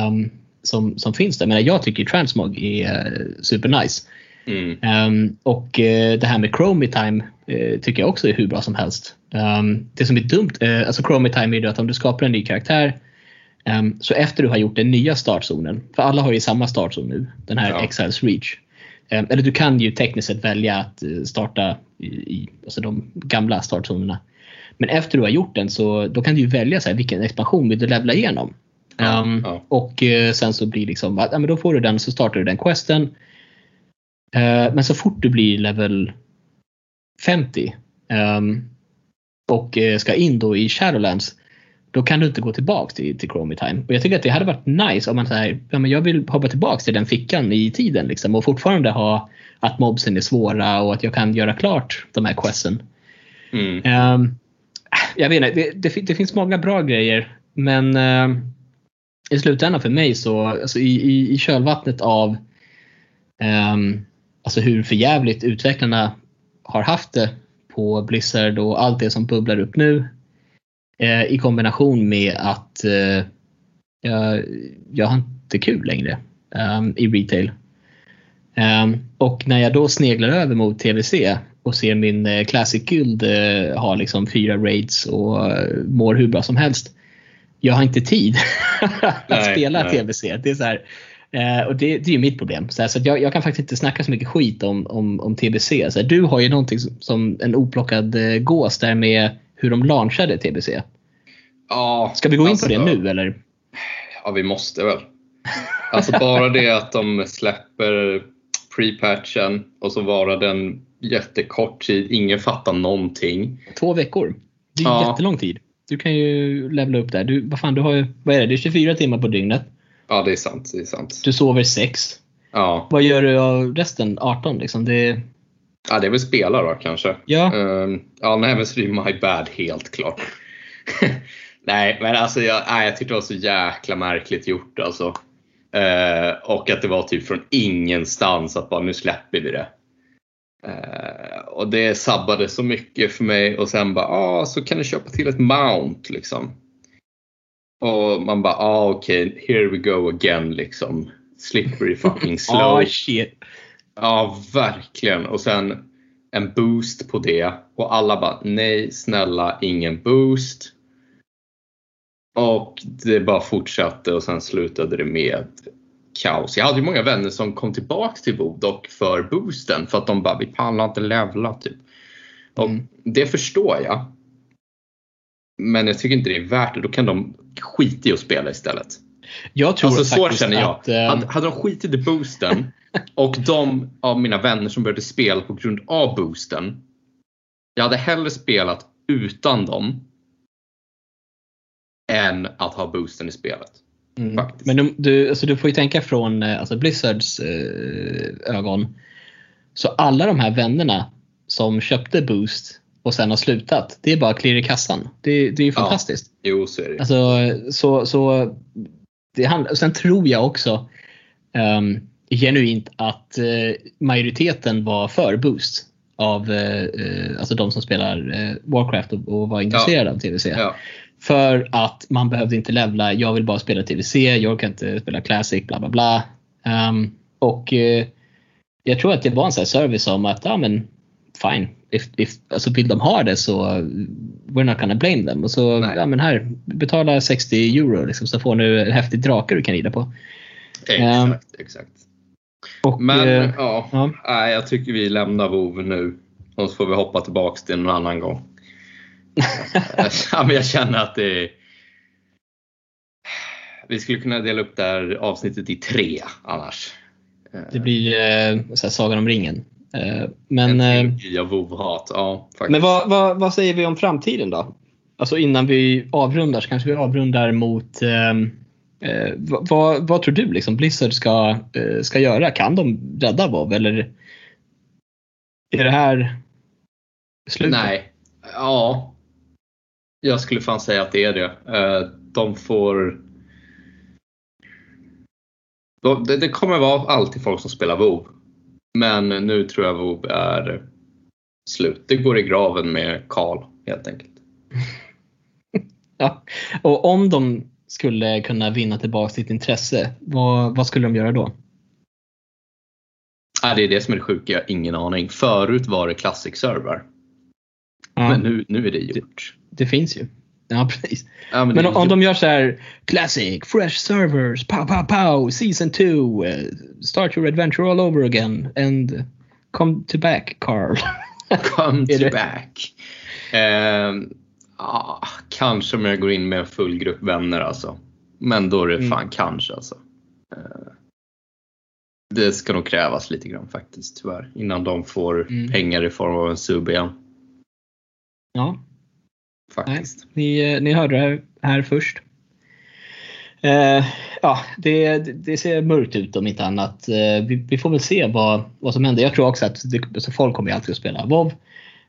um, som, som finns där. Men jag tycker Transmog är uh, super nice. Mm. Um, och uh, det här med Chromie Time uh, tycker jag också är hur bra som helst. Um, det som är dumt, uh, alltså Chromie Time är ju att om du skapar en ny karaktär, um, så efter du har gjort den nya startzonen, för alla har ju samma startzon nu, den här ja. Exiles Reach, um, eller du kan ju tekniskt sett välja att uh, starta i, i alltså de gamla startzonerna, men efter du har gjort den så då kan du ju välja så här, vilken expansion vill du levla igenom. um, ja. Och uh, sen så blir liksom att, ja, men då får du den, så startar du den questen, uh, men så fort du blir level femtio um, och ska in då i Shadowlands, då kan du inte gå tillbaka till, till Chromie Time. Och jag tycker att det hade varit nice om man säger, ja, men jag vill hoppa tillbaka till den fickan i tiden liksom, och fortfarande ha att mobsen är svåra och att jag kan göra klart de här questen. Mm. Um, jag vet inte, det, det, det finns många bra grejer, men uh, i slutändan för mig så alltså i, i, i kölvattnet av um, alltså hur förjävligt utvecklarna har haft det på Blizzard och allt det som bubblar upp nu, eh, i kombination med att eh, jag, jag har inte kul längre um, i retail. Um, och när jag då sneglar över mot T B C och ser min eh, Classic Guild eh, ha liksom fyra raids och eh, mår hur bra som helst, jag har inte tid att nej, spela nej. T B C. Det är så här, eh, och det, det är ju mitt problem. Så, här, så att jag, jag kan faktiskt inte snacka så mycket skit om, om, om T B C. Så här, du har ju någonting som, som en oplockad eh, gås där med hur de launchade T B C. Ja, ska vi gå in alltså, på det nu eller? Ja, vi måste väl. Alltså bara det att de släpper pre-patchen och så varar den jättekort tid. Ingen fattar någonting. Två veckor. Det är ja. jättelång tid. Du kan ju levla upp där. Du, vad fan, du har ju, vad är det? Det är tjugofyra timmar på dygnet. Ja, det är sant, det är sant. Du sover sex. Ja. Vad gör du av resten? arton liksom. Det... Ja, det är väl spela då kanske. Ja. Um, ja, nej, men så det är my bad helt klart. Nej, men alltså jag, nej, jag tyckte det var så jäkla märkligt gjort alltså. Uh, och att det var typ från ingenstans att bara nu släpper vi det. Uh, och det sabbade så mycket för mig. Och sen bara, ja ah, så kan du köpa till ett mount liksom. Och man bara, ah, okej, okay, here we go again liksom. Slippery fucking slow. Ah, shit. Ja, verkligen. Och sen en boost på det. Och alla bara, nej snälla, ingen boost. Och det bara fortsatte och sen slutade det med kaos. Jag hade ju många vänner som kom tillbaka till WoW dock för boosten. För att de bara, vi pallar inte levla typ. Och mm. det förstår jag. Men jag tycker inte det är värt det. Då kan de skita i att spela istället. Jag tror alltså, faktiskt så känner jag. Att, äh... hade, hade de skitit i boosten och de av mina vänner som började spela på grund av boosten, jag hade hellre spelat utan dem än att ha boosten i spelet. Mm. Faktiskt. Men du, du, alltså du får ju tänka från alltså Blizzards eh, ögon. Så alla de här vännerna som köpte boost och sen har slutat, det är bara klirr i kassan. Det, det är ju fantastiskt. Ja, jo, så är det. Alltså, så, så, det handlar, sen tror jag också um, genuint att eh, majoriteten var för boost. av eh, alltså de som spelar eh, Warcraft och, och var intresserade ja. av T V C. Ja. För att man behövde inte levla, jag vill bara spela T V C, jag kan inte spela Classic, bla bla bla. Um, och eh, jag tror att det var en sån här service om att, ja men, fine. If, if, alltså vill de ha det så we're not gonna blame them. Och så, nej. ja men här, betala sextio euro liksom, så får nu en häftig drake du kan rida på. Exakt, um, exakt. Och, men eh, ja, ja. Nej, jag tycker vi lämnar WoW nu. Och så får vi hoppa tillbaka till någon annan gång. Jag känner att det är... vi skulle kunna dela upp det här avsnittet i tre annars. Det blir eh, så här, Sagan om ringen. Eh, men eh, WoW-hat. Ja, faktiskt. Men vad, vad, vad säger vi om framtiden då? Alltså innan vi avrundar så kanske vi avrundar mot... Eh, Eh, vad, vad, vad tror du liksom Blizzard ska, eh, ska göra? Kan de rädda WoW eller är det här slutet? Nej, ja, jag skulle fan säga att det är det. eh, De får de, det, det kommer vara alltid folk som spelar WoW. Men nu tror jag WoW är slut. Det går i graven med Karl helt enkelt. Ja, och om de skulle kunna vinna tillbaka sitt intresse, vad, vad skulle de göra då? Ja, det är det som är det sjuka, jag har ingen aning. Förut var det Classic server. Ja. Men nu, nu är det gjort. Det, det finns ju. Ja, precis. Ja, men men om, om de gör så här Classic, fresh servers, pow pow pow, season two, uh, start your adventure all over again and come to back, Karl. Come to back. Um, Ah, kanske om jag går in med en full grupp vänner alltså. Men då är det fan mm. kanske alltså. Det ska nog krävas lite grann faktiskt tyvärr, innan de får mm. pengar i form av en sub igen. Ja. Faktiskt. Nej, ni, ni hörde det här, här först. Eh, ja, det, det ser mörkt ut om inte annat. eh, vi, vi får väl se vad, vad som händer. Jag tror också att det, så folk kommer alltid att spela WoW.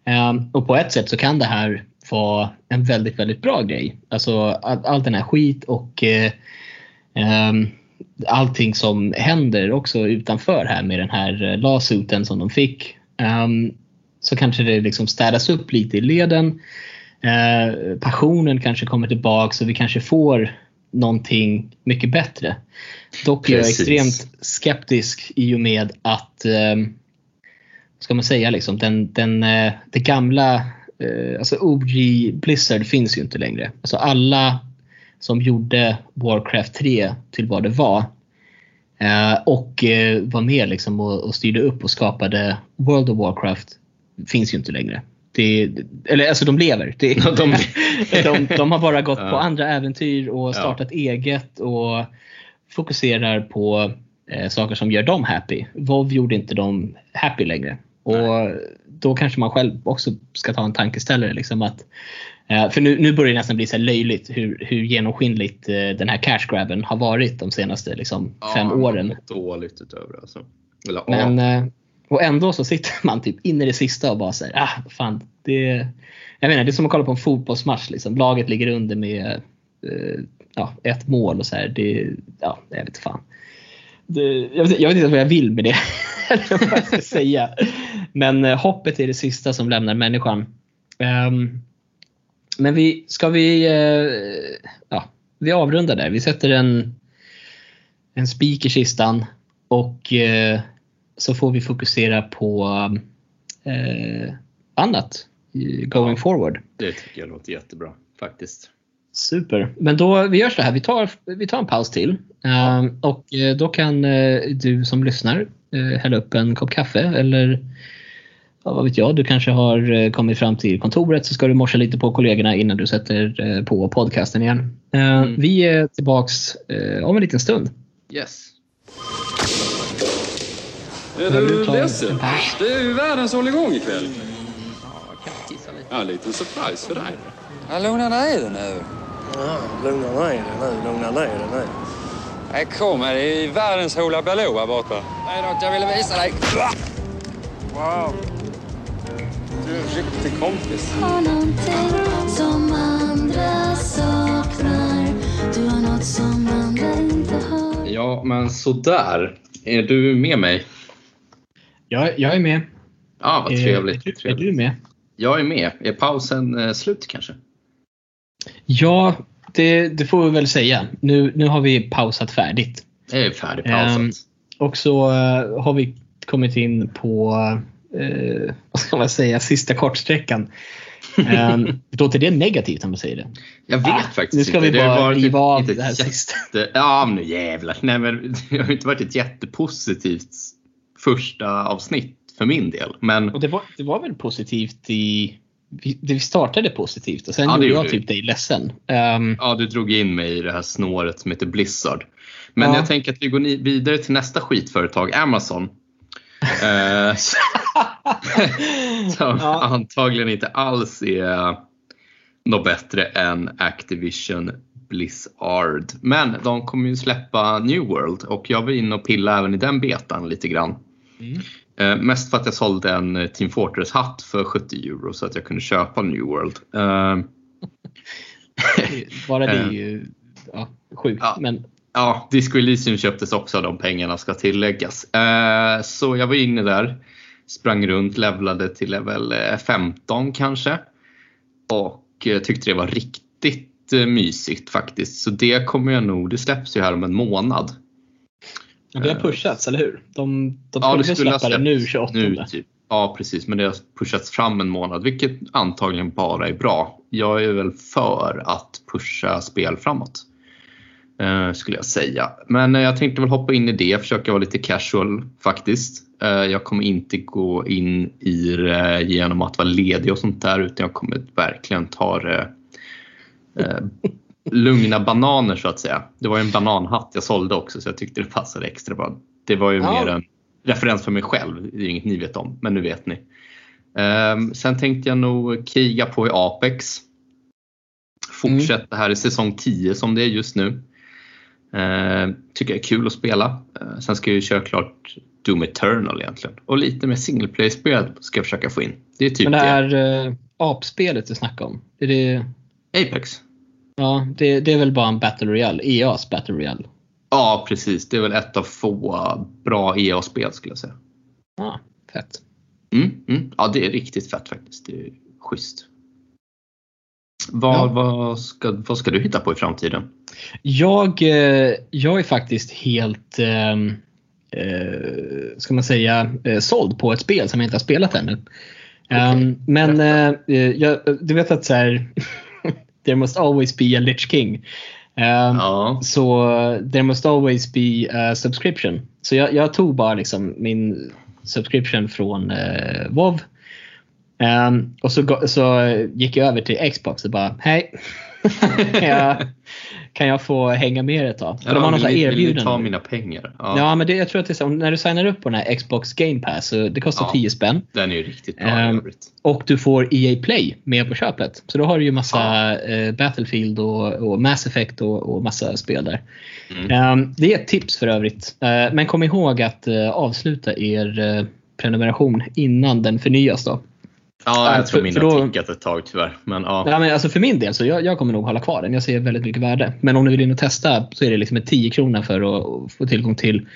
eh, Och på ett sätt så kan det här var en väldigt, väldigt bra grej. Alltså all, all den här skit och eh, eh, allting som händer också utanför här med den här lawsuiten som de fick, eh, så kanske det liksom städas upp lite i leden. eh, Passionen kanske kommer tillbaka, så vi kanske får någonting mycket bättre. Dock är jag extremt skeptisk i och med att eh, ska man säga liksom den, den, eh, det gamla. Alltså O G Blizzard finns ju inte längre. Alltså alla som gjorde Warcraft tre till vad det var, och var med liksom och styrde upp och skapade World of Warcraft, finns ju inte längre. Det, eller alltså de lever. Det, de, de, de har bara gått på andra äventyr och startat ja. eget och fokuserar på eh, saker som gör dem happy. WoW gjorde inte dem happy längre. Och då kanske man själv också ska ta en tankeställare liksom att, för nu, nu börjar det nästan bli så här löjligt hur, hur genomskinligt den här cash grabben har varit de senaste liksom, ja, fem åren. Dåligt utöver alltså. Eller, men, ja. Och ändå så sitter man typ in i det sista och bara säger, ah fan, det, jag menar, det är som att kolla på en fotbollsmatch liksom. Laget ligger under med ja, ett mål och så här. Det, ja, jag vet inte fan. Det, jag, vet, jag vet inte vad jag vill med det. Eller vad jag ska säga. Men eh, hoppet är det sista som lämnar människan. um, Men vi ska vi eh, ja, vi avrundar där. Vi sätter en En spik i kistan. Och eh, så får vi fokusera på eh, annat going ja, forward. Det tycker jag låter jättebra faktiskt. Super, men då vi gör så här, vi tar, vi tar en paus till. ja. uh, Och då kan uh, du som lyssnar uh, hälla upp en kopp kaffe. Eller uh, vad vet jag, du kanske har uh, kommit fram till kontoret, så ska du morsa lite på kollegorna innan du sätter uh, på podcasten igen. uh, mm. Vi är tillbaks uh, om en liten stund. Yes. Är du ledsen? Det är ju världens hålligång ikväll. mm. Ja, kan jag kissa lite? Ja, lite surprise för dig. Ja, lugna ner dig nu. Ja, lugna ner dig nu, lugna ner dig nu. Nej, kom här, det är världens hola blå här borta. Nej då, jag ville visa dig. Wow. Du är en riktig kompis. Har någonting som andra saknar. Du har något som andra inte har. Ja, men sådär. Är du med mig? Ja, jag är med. Ja, vad trevligt. Är, är, trevligt. Är du med? Jag är med. Är pausen eh, slut kanske? Ja, det, det får vi väl säga. Nu, nu har vi pausat färdigt. Det är färdigpausat. Um, och så uh, har vi kommit in på, uh, vad ska man säga, sista kortsträckan. um, låter det negativt om man säger det? Jag vet ah, faktiskt nu ska inte. Vi bara riva av det här sista. Ja, men nu jävlar. Nej, men det har inte varit ett jättepositivt första avsnitt för min del. Men... Och det var, det var väl positivt i... Vi, vi startade positivt och sen ja, gjorde jag typ dig ledsen. Um, ja, du drog in mig i det här snåret som heter Blizzard. Men ja. Jag tänker att vi går vidare till nästa skitföretag, Amazon. uh, som ja. Antagligen inte alls är något bättre än Activision Blizzard. Men de kommer ju släppa New World och jag var in och pilla även i den betan lite grann. Mm. Uh, mest för att jag sålde en Team Fortress-hatt för sjuttio euro så att jag kunde köpa New World. Uh, Bara det är ju ja, sjukt. Uh, men... Ja, Disco Elysium köptes också, de pengarna ska tilläggas. Uh, så jag var inne där, sprang runt, levlade till level femton kanske. Och uh, tyckte det var riktigt uh, mysigt faktiskt. Så det kommer jag nog, det släpps ju här om en månad. Ja, det har pushats, eller hur? De, de ja, det skulle ha släppts nu, tjugoåttonde. Typ. Ja, precis. Men det har pushats fram en månad, vilket antagligen bara är bra. Jag är väl för att pusha spel framåt, eh, skulle jag säga. Men eh, jag tänkte väl hoppa in i det. Försöka vara lite casual, faktiskt. Eh, jag kommer inte gå in i det eh, genom att vara ledig och sånt där. Utan jag kommer verkligen ta det... Eh, eh, lugna bananer så att säga. Det var ju en bananhatt jag sålde också, så jag tyckte det passade extra bra. Det var ju ja. mer en referens för mig själv. Det är inget ni vet om, men nu vet ni. um, Sen tänkte jag nog kriga på i Apex. Fortsätta mm. här i säsong tio som det är just nu. uh, Tycker jag är kul att spela. uh, Sen ska jag ju köra klart Doom Eternal egentligen. Och lite med singleplay-spel ska jag försöka få in. Det är typ men det här uh, apspelet du snackar om, är det... Apex. Ja, det, det är väl bara en Battle Royale, E A's Battle Royale. Ja, precis. Det är väl ett av få bra E A-spel skulle jag säga. Ja, fett. Mm, mm. Ja, det är riktigt fett faktiskt. Det är schysst. Vad, ja. vad, ska, vad ska du hitta på i framtiden? Jag, jag är faktiskt helt, eh, ska man säga, såld på ett spel som jag inte har spelat ännu. Okay. Men eh, jag, du vet att så här... There must always be a Lich King. Um, ja. Så there must always be a subscription. Så jag, jag tog bara liksom min subscription från uh, WoW. Um, och så, så gick jag över till Xbox och bara, hej, jag, kan jag få hänga med ett tag? Ja, de har något erbjudande. Ta mina pengar. Ja, ja men det, jag tror att det är så, när du signar upp på den här Xbox Game Pass, så det kostar ja, tio spänn. Den är ju riktigt bra. Um, och du får E A Play med på köpet. Så då har du ju massa ja. eh, Battlefield och, och Mass Effect och, och massa spel där. Mm. Um, det är ett tips för övrigt. Uh, men kom ihåg att uh, avsluta er uh, prenumeration innan den förnyas då. Ja, jag tror min för, för då, har tickat ett tag tyvärr. Men, ja. Ja, men alltså för min del så jag, jag kommer nog hålla kvar den. Jag ser väldigt mycket värde. Men om ni vill in och testa så är det liksom ett tio kronor för att få tillgång till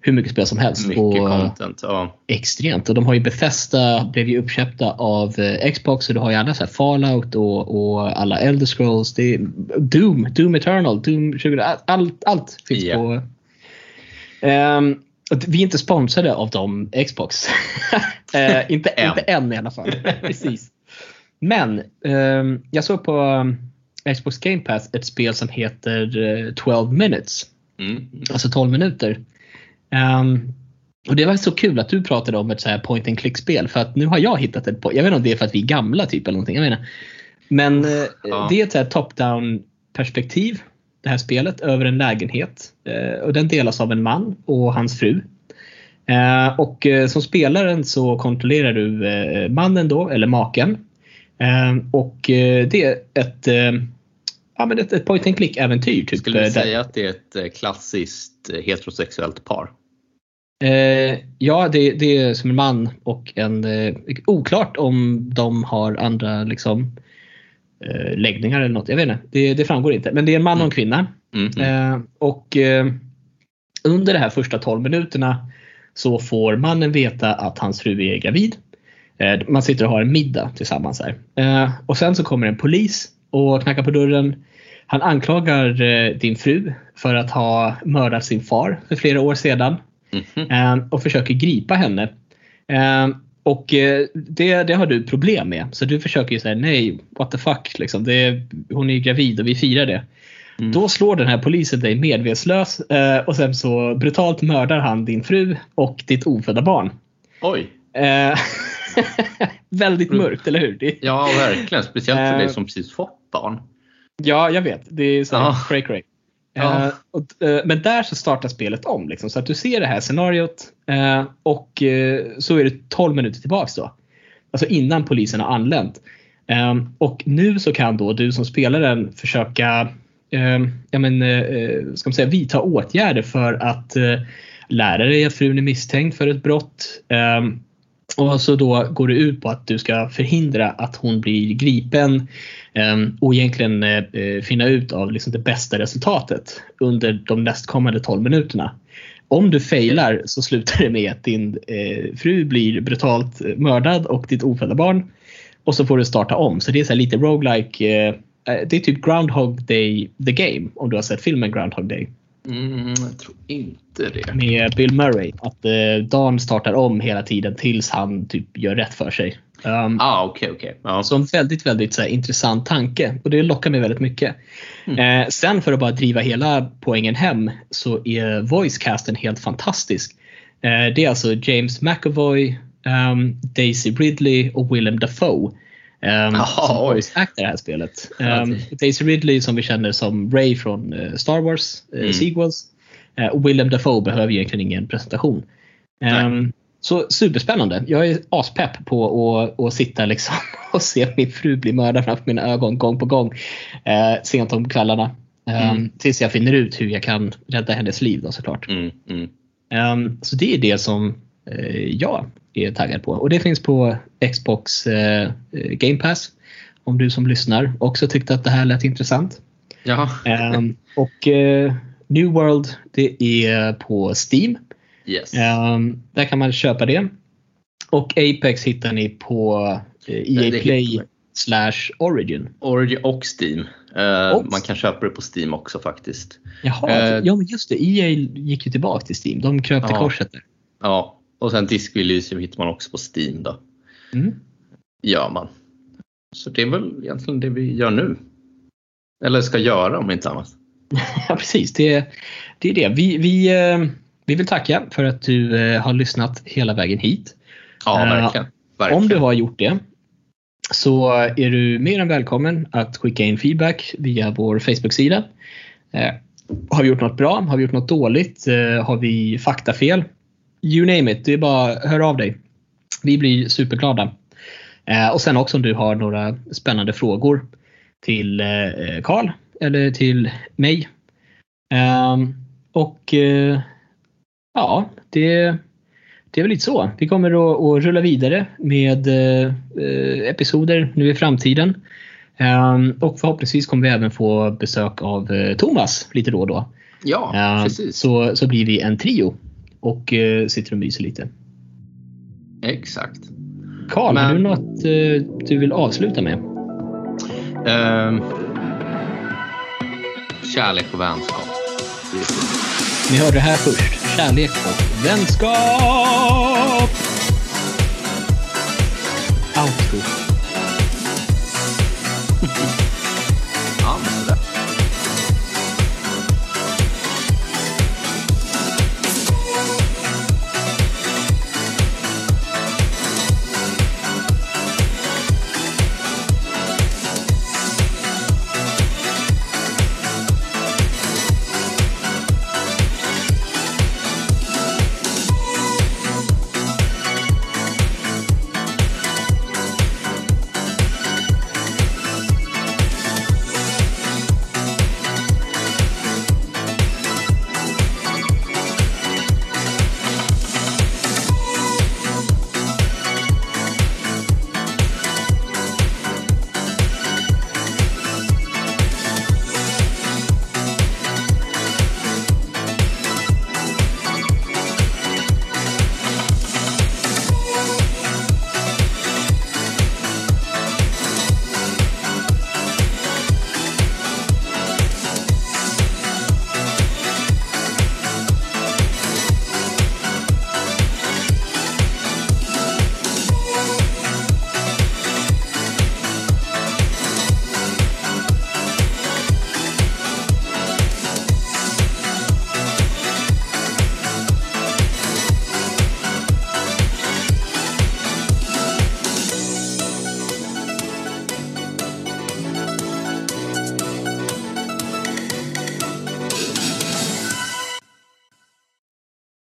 hur mycket spel som helst. Mycket och, content, ja. Extremt. Och de har ju Bethesda, blev ju uppköpta av Xbox. Så du har ju alla så här Fallout och, och alla Elder Scrolls. Det är Doom, Doom Eternal, Doom tjugo. Allt, allt finns yeah. på... Um, Vi är inte sponsrade av dem, Xbox. eh, inte, än. inte än i alla fall. Precis. Men eh, jag såg på um, Xbox Game Pass ett spel som heter eh, twelve minutes. Mm. Alltså tolv minuter. Um, och det var så kul att du pratade om ett så här point and click-spel. För att nu har jag hittat ett... Jag vet inte om det är för att vi är gamla typ eller någonting. Jag menar. Men eh, ja. det är ett så här top-down perspektiv. Det här spelet över en lägenhet och den delas av en man och hans fru. Och som spelaren så kontrollerar du mannen då, eller maken. Och det är ett, ja, men ett, ett point and click äventyr typ. Skulle du säga att det är ett klassiskt heterosexuellt par? Ja, det, det är som en man och en... Oklart om de har andra liksom... läggningar eller något, jag vet inte, det, det framgår inte. Men det är en man och en kvinna. Mm. Mm. eh, Och eh, under de här första tolv minuterna så får mannen veta att hans fru är gravid. eh, man sitter och har en middag tillsammans här. Eh, och sen så kommer en polis och knackar på dörren. Han anklagar eh, din fru för att ha mördat sin far för flera år sedan. Mm-hmm. eh, och försöker gripa henne. Eh, och eh, det, det har du problem med. Så du försöker ju säga nej, what the fuck. Liksom. Det, hon är ju gravid och vi firar det. Mm. Då slår den här polisen dig medvetslös eh, och sen så brutalt mördar han din fru och ditt ofödda barn. Oj. Eh, väldigt mörkt, eller hur? Det... Ja, verkligen. Speciellt för eh, dig som precis fått barn. Ja, jag vet. Det är så här, ja. cray cray. Ja. Eh, och, eh, men där så startar spelet om. Liksom, så att du ser det här scenariot eh, och eh, så är det tolv minuter tillbaks då. Alltså innan polisen har anlänt. Eh, och nu så kan då du som spelaren försöka... Uh, ja, men, uh, ska man säga, vi tar åtgärder för att uh, lära dig att frun är misstänkt för ett brott. Uh, och så då går det ut på att du ska förhindra att hon blir gripen um, och egentligen uh, finna ut av liksom det bästa resultatet under de nästkommande tolv minuterna. Om du failar så slutar det med att din uh, fru blir brutalt mördad och ditt ofödda barn. Och så får du starta om. Så det är så här lite roguelike... Uh, Det är typ Groundhog Day The Game, om du har sett filmen Groundhog Day. Mm, jag tror inte det. Med Bill Murray. Att eh, Dan startar om hela tiden tills han typ gör rätt för sig. Um, ah, okej, okay, okej. Okay. Ah. Så en väldigt, väldigt så här, intressant tanke. Och det lockar mig väldigt mycket. Mm. Eh, sen för att bara driva hela poängen hem så är voicecasten helt fantastisk. Eh, det är alltså James McAvoy, um, Daisy Ridley och Willem Dafoe. Um, oh, oj. Det här spelet. Um, Daisy Ridley som vi känner som Rey från uh, Star Wars uh, mm. sequels. Uh, och Willem Dafoe behöver egentligen ingen presentation. Um, så superspännande. Jag är aspepp på att, att sitta liksom och se min fru bli mördad framför mina ögon gång på gång uh, sent om kvällarna. Um, mm. Tills jag finner ut hur jag kan rädda hennes liv då, såklart. Mm. Mm. Um, så det är det som uh, jag är taggad på. Och det finns på Xbox eh, Game Pass, om du som lyssnar också tyckte att det här lät intressant. Jaha. Um, och eh, New World, det är på Steam. Yes. Um, där kan man köpa det. Och Apex hittar ni på eh, E A Play slash Origin. Origin och Steam. Uh, och. Man kan köpa det på Steam också faktiskt. Jaha, uh, ja men just det. E A gick ju tillbaka till Steam. De kröp till korset där. Ja. Och sen Disco Elysium hittar man också på Steam då. Mm. Gör man. Så det är väl egentligen det vi gör nu. Eller ska göra om inte annat. Ja precis, det, det är det. Vi, vi, vi vill tacka för att du har lyssnat hela vägen hit. Ja, verkligen. verkligen. Om du har gjort det så är du mer än välkommen att skicka in feedback via vår Facebook-sida. Har vi gjort något bra? Har vi gjort något dåligt? Har vi faktafel? You name it, det är bara hör av dig. Vi blir superglada. eh, Och sen också om du har några spännande frågor till eh, Karl eller till mig. eh, Och eh, ja, det, det är väl lite så. Vi kommer att, att rulla vidare med eh, episoder nu i framtiden. eh, Och förhoppningsvis kommer vi även få besök av eh, Thomas lite då och då. Ja, eh, precis. Så, så blir vi en trio och eh, sitter och myser lite. Exakt. Karl, men... har du något eh, du vill avsluta med? Eh, kärlek och vänskap. Ni hörde det här först. Kärlek och vänskap. Outro.